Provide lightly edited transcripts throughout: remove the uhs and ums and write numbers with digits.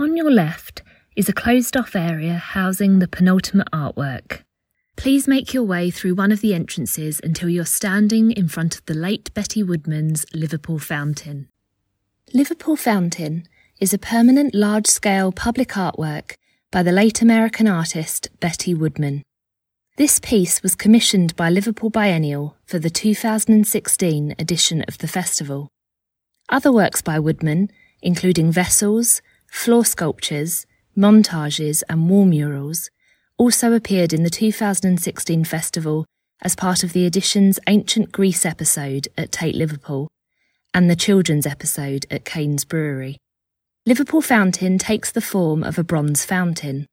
On your left is a closed-off area housing the penultimate artwork. Please make your way through one of the entrances until you're standing in front of the late Betty Woodman's Liverpool Fountain. Liverpool Fountain is a permanent large-scale public artwork by the late American artist Betty Woodman. This piece was commissioned by Liverpool Biennial for the 2016 edition of the festival. Other works by Woodman, including vessels, floor sculptures, montages and wall murals, also appeared in the 2016 festival as part of the edition's Ancient Greece episode at Tate Liverpool and the Children's episode at Cane's Brewery. Liverpool Fountain takes the form of a bronze fountain.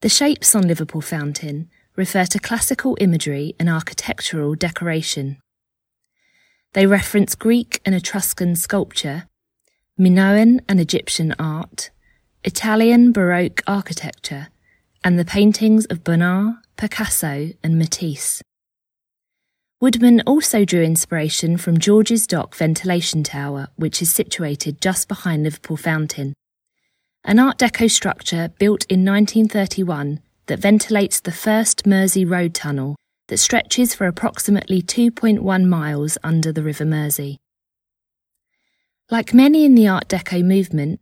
The shapes on Liverpool Fountain refer to classical imagery and architectural decoration. They reference Greek and Etruscan sculpture, Minoan and Egyptian art, Italian Baroque architecture, and the paintings of Bonnard, Picasso and Matisse. Woodman also drew inspiration from George's Dock Ventilation Tower, which is situated just behind Liverpool Fountain, an Art Deco structure built in 1931 that ventilates the first Mersey Road Tunnel that stretches for approximately 2.1 miles under the River Mersey. Like many in the Art Deco movement,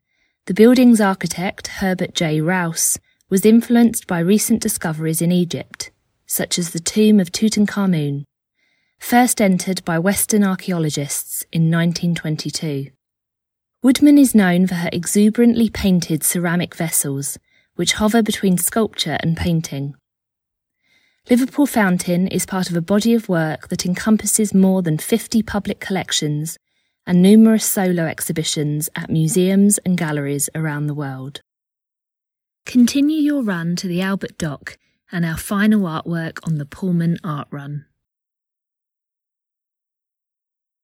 the building's architect, Herbert J. Rouse, was influenced by recent discoveries in Egypt, such as the tomb of Tutankhamun, first entered by Western archaeologists in 1922. Woodman is known for her exuberantly painted ceramic vessels, which hover between sculpture and painting. Liverpool Fountain is part of a body of work that encompasses more than 50 public collections and numerous solo exhibitions at museums and galleries around the world. Continue your run to the Albert Dock and our final artwork on the Pullman Art Run.